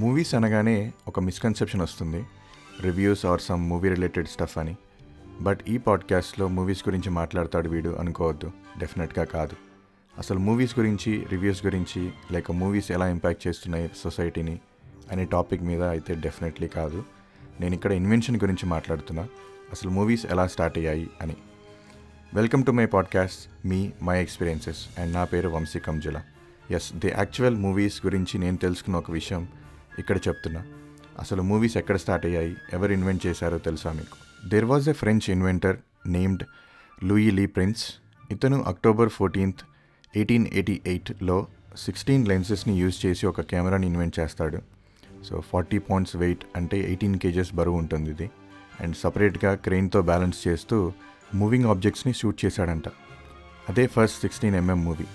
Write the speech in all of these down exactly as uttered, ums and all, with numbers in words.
Movies అనగానే ఒక misconception వస్తుంది, reviews are some movie related stuff అని. బట్ ఈ పాడ్కాస్ట్లో మూవీస్ గురించి మాట్లాడతాడు వీడు అనుకోవద్దు, డెఫినెట్గా కాదు. అసలు మూవీస్ గురించి, రివ్యూస్ గురించి, లేక మూవీస్ ఎలా ఇంపాక్ట్ చేస్తున్నాయి సొసైటీని అనే టాపిక్ మీద అయితే డెఫినెట్లీ కాదు. నేను ఇక్కడ ఇన్వెన్షన్ గురించి మాట్లాడుతున్నా, అసలు మూవీస్ ఎలా స్టార్ట్ అయ్యాయి అని. Welcome to my podcast, me my experiences. And నా పేరు Vamshi Kanjula. Yes, the actual movies గురించి నేను తెలుసుకున్న ఒక విషయం ఇక్కడ చెప్తున్నా. అసలు మూవీస్ ఎక్కడ స్టార్ట్ అయ్యాయి, ఎవరు ఇన్వెంట్ చేశారో తెలుసా మీకు? There was a French inventor named Louis Le Prince. ఇతను అక్టోబర్ ఫోర్టీన్త్ ఎయిటీన్ ఎయిటీ ఎయిట్లో సిక్స్టీన్ లెన్సెస్ని యూజ్ చేసి ఒక కెమెరాని ఇన్వెంట్ చేస్తాడు. సో ఫార్టీ పౌండ్స్ వెయిట్, అంటే ఎయిటీన్ కేజెస్ బరువు ఉంటుంది ఇది. అండ్ సపరేట్గా క్రెయిన్తో బ్యాలెన్స్ చేస్తూ మూవింగ్ ఆబ్జెక్ట్స్ని షూట్ చేశాడంట. అదే first sixteen mm movie.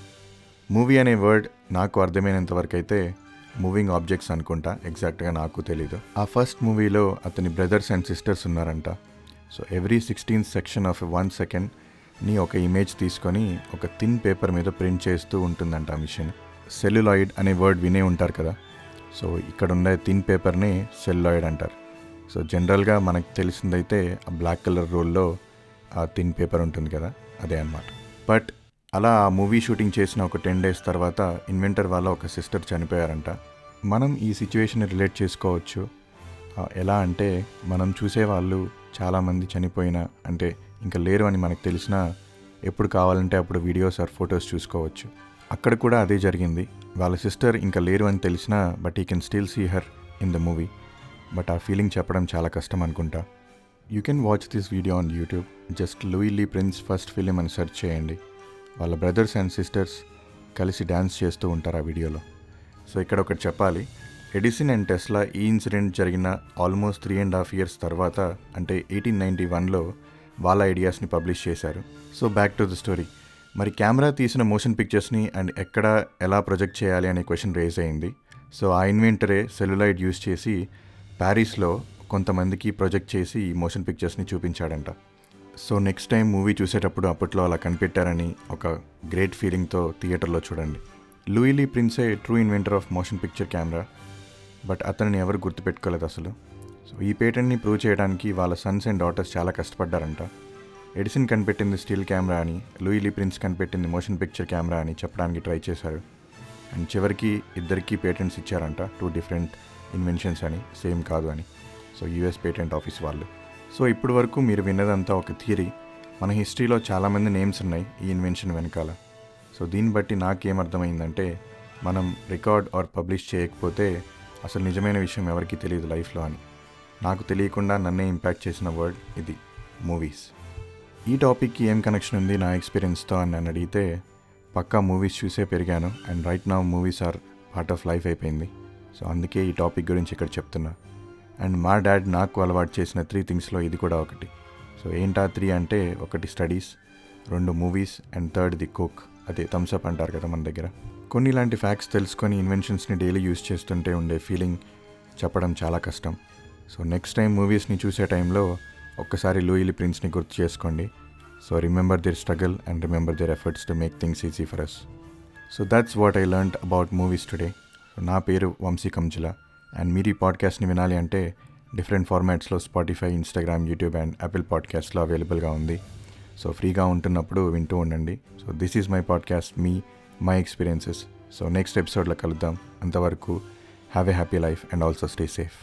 Movie అనే వర్డ్ నాకు అర్థమైనంతవరకు అయితే మూవింగ్ ఆబ్జెక్ట్స్ అనుకుంటా, ఎగ్జాక్ట్గా నాకు తెలీదు. ఆ ఫస్ట్ మూవీలో అతని బ్రదర్స్ అండ్ సిస్టర్స్ ఉన్నారంట. So every sixteenth section of one సెకండ్ని ఒక ఇమేజ్ తీసుకొని ఒక థిన్ పేపర్ మీద ప్రింట్ చేస్తూ ఉంటుందంట ఆ మిషన్. సెల్యులాయిడ్ అనే వర్డ్ వినే ఉంటారు కదా, సో ఇక్కడ ఉండే థిన్ పేపర్ని సెల్యులాయిడ్ అంటారు. సో జనరల్గా మనకు తెలిసిందైతే ఆ బ్లాక్ కలర్ రోల్లో ఆ థిన్ పేపర్ ఉంటుంది కదా, అదే అన్నమాట. బట్ అలా ఆ మూవీ షూటింగ్ చేసిన ఒక టెన్ డేస్ తర్వాత ఇన్వెంటర్ వాళ్ళ ఒక సిస్టర్ చనిపోయారంట. మనం ఈ సిచ్యువేషన్ రిలేట్ చేసుకోవచ్చు. ఎలా అంటే, మనం చూసేవాళ్ళు చాలామంది చనిపోయినా, అంటే ఇంకా లేరు అని మనకు తెలిసినా, ఎప్పుడు కావాలంటే అప్పుడు వీడియోస్ ఆర్ ఫొటోస్ చూసుకోవచ్చు. అక్కడ కూడా అదే జరిగింది. వాళ్ళ సిస్టర్ ఇంకా లేరు అని తెలిసినా, but you can still see her in the movie. But ఆ ఫీలింగ్ చెప్పడం చాలా కష్టం అనుకుంటా. You can watch this video on YouTube. Just Louis Le Prince first film అని సెర్చ్ చేయండి. వాళ్ళ బ్రదర్స్ అండ్ సిస్టర్స్ కలిసి డ్యాన్స్ చేస్తూ ఉంటారు ఆ వీడియోలో. సో ఇక్కడ ఒకటి చెప్పాలి, ఎడిసన్ అండ్ టెస్లా ఈ ఇన్సిడెంట్ జరిగిన almost three and half years తర్వాత, అంటే ఎయిటీన్ నైంటీ వన్లో వాళ్ళ ఐడియాస్ని పబ్లిష్ చేశారు. So back to the story. మరి కెమెరా తీసిన మోషన్ పిక్చర్స్ని అండ్ ఎక్కడ ఎలా ప్రొజెక్ట్ చేయాలి అనే క్వశ్చన్ రేజ్ అయింది. సో ఆ ఇన్వెంటరే సెల్యులాయిడ్ యూజ్ చేసి ప్యారిస్లో కొంతమందికి ప్రొజెక్ట్ చేసి ఈ మోషన్ పిక్చర్స్ని చూపించాడంట. సో నెక్స్ట్ టైం మూవీ చూసేటప్పుడు అప్పట్లో అలా కనిపెట్టారని ఒక గ్రేట్ ఫీలింగ్తో థియేటర్లో చూడండి. లూయి లీ ప్రిన్సే true inventor of motion picture camera. But అతనిని ఎవరు గుర్తుపెట్టుకోలేదు అసలు. సో ఈ పేటెంట్ని ప్రూవ్ చేయడానికి వాళ్ళ సన్స్ అండ్ డాటర్స్ చాలా కష్టపడ్డారంట. ఎడిసన్ కనిపెట్టింది స్టిల్ కెమెరా అని, లూయి లీ ప్రిన్స్ కనిపెట్టింది మోషన్ పిక్చర్ కెమెరా అని చెప్పడానికి ట్రై చేశారు. అండ్ చివరికి ఇద్దరికీ పేటెంట్స్ ఇచ్చారంట, టూ డిఫరెంట్ ఇన్వెన్షన్స్ అని, సేమ్ కాదు అని. సో యూఎస్ పేటెంట్ ఆఫీస్ వాళ్ళు. సో ఇప్పటి వరకు మీరు విన్నదంతా ఒక థియరీ. మన హిస్టరీలో చాలామంది నేమ్స్ ఉన్నాయి ఈ ఇన్వెన్షన్ వెనకాల. సో దీన్ని బట్టి నాకేమర్థమైందంటే, మనం రికార్డ్ ఆర్ పబ్లిష్ చేయకపోతే అసలు నిజమైన విషయం ఎవరికీ తెలియదు లైఫ్లో అని. నాకు తెలియకుండా నన్నే ఇంపాక్ట్ చేసిన వర్డ్ ఇది, మూవీస్. ఈ టాపిక్కి ఏం కనెక్షన్ ఉంది నా ఎక్స్పీరియన్స్తో అని నన్ను అడిగితే, పక్కా మూవీస్ చూసే పెరిగాను. And right now movies are part of life అయిపోయింది. సో అందుకే ఈ టాపిక్ గురించి ఇక్కడ చెప్తున్నా. అండ్ మా డాడ్ నాకు అలవాటు చేసిన త్రీ థింగ్స్లో ఇది కూడా ఒకటి. సో ఏంటా త్రీ అంటే, ఒకటి స్టడీస్, రెండు movies, and third the coke, అదే థమ్స్అప్ అంటారు కదా మన దగ్గర. కొన్ని ఇలాంటి ఫ్యాక్ట్స్ తెలుసుకొని ఇన్వెన్షన్స్ని డైలీ యూజ్ చేస్తుంటే ఉండే ఫీలింగ్ చెప్పడం చాలా కష్టం. సో నెక్స్ట్ టైం మూవీస్ని చూసే టైంలో ఒక్కసారి లూయి లీ ప్రిన్స్ని గుర్తు చేసుకోండి. So remember their struggle and remember their efforts to make things easy for us. So that's what I learned about movies today. So నా పేరు వంశీ కంజుల. అండ్ మీరు ఈ పాడ్కాస్ట్ని వినాలి అంటే డిఫరెంట్ ఫార్మాట్స్లో Spotify, Instagram, YouTube and Apple పాడ్కాస్ట్లో అవైలబుల్గా ఉంది. సో ఫ్రీగా ఉంటున్నప్పుడు వింటూ ఉండండి. So this is my podcast, me my experiences. So next ఎపిసోడ్లో కలుద్దాం. అంతవరకు have a happy life and also stay safe.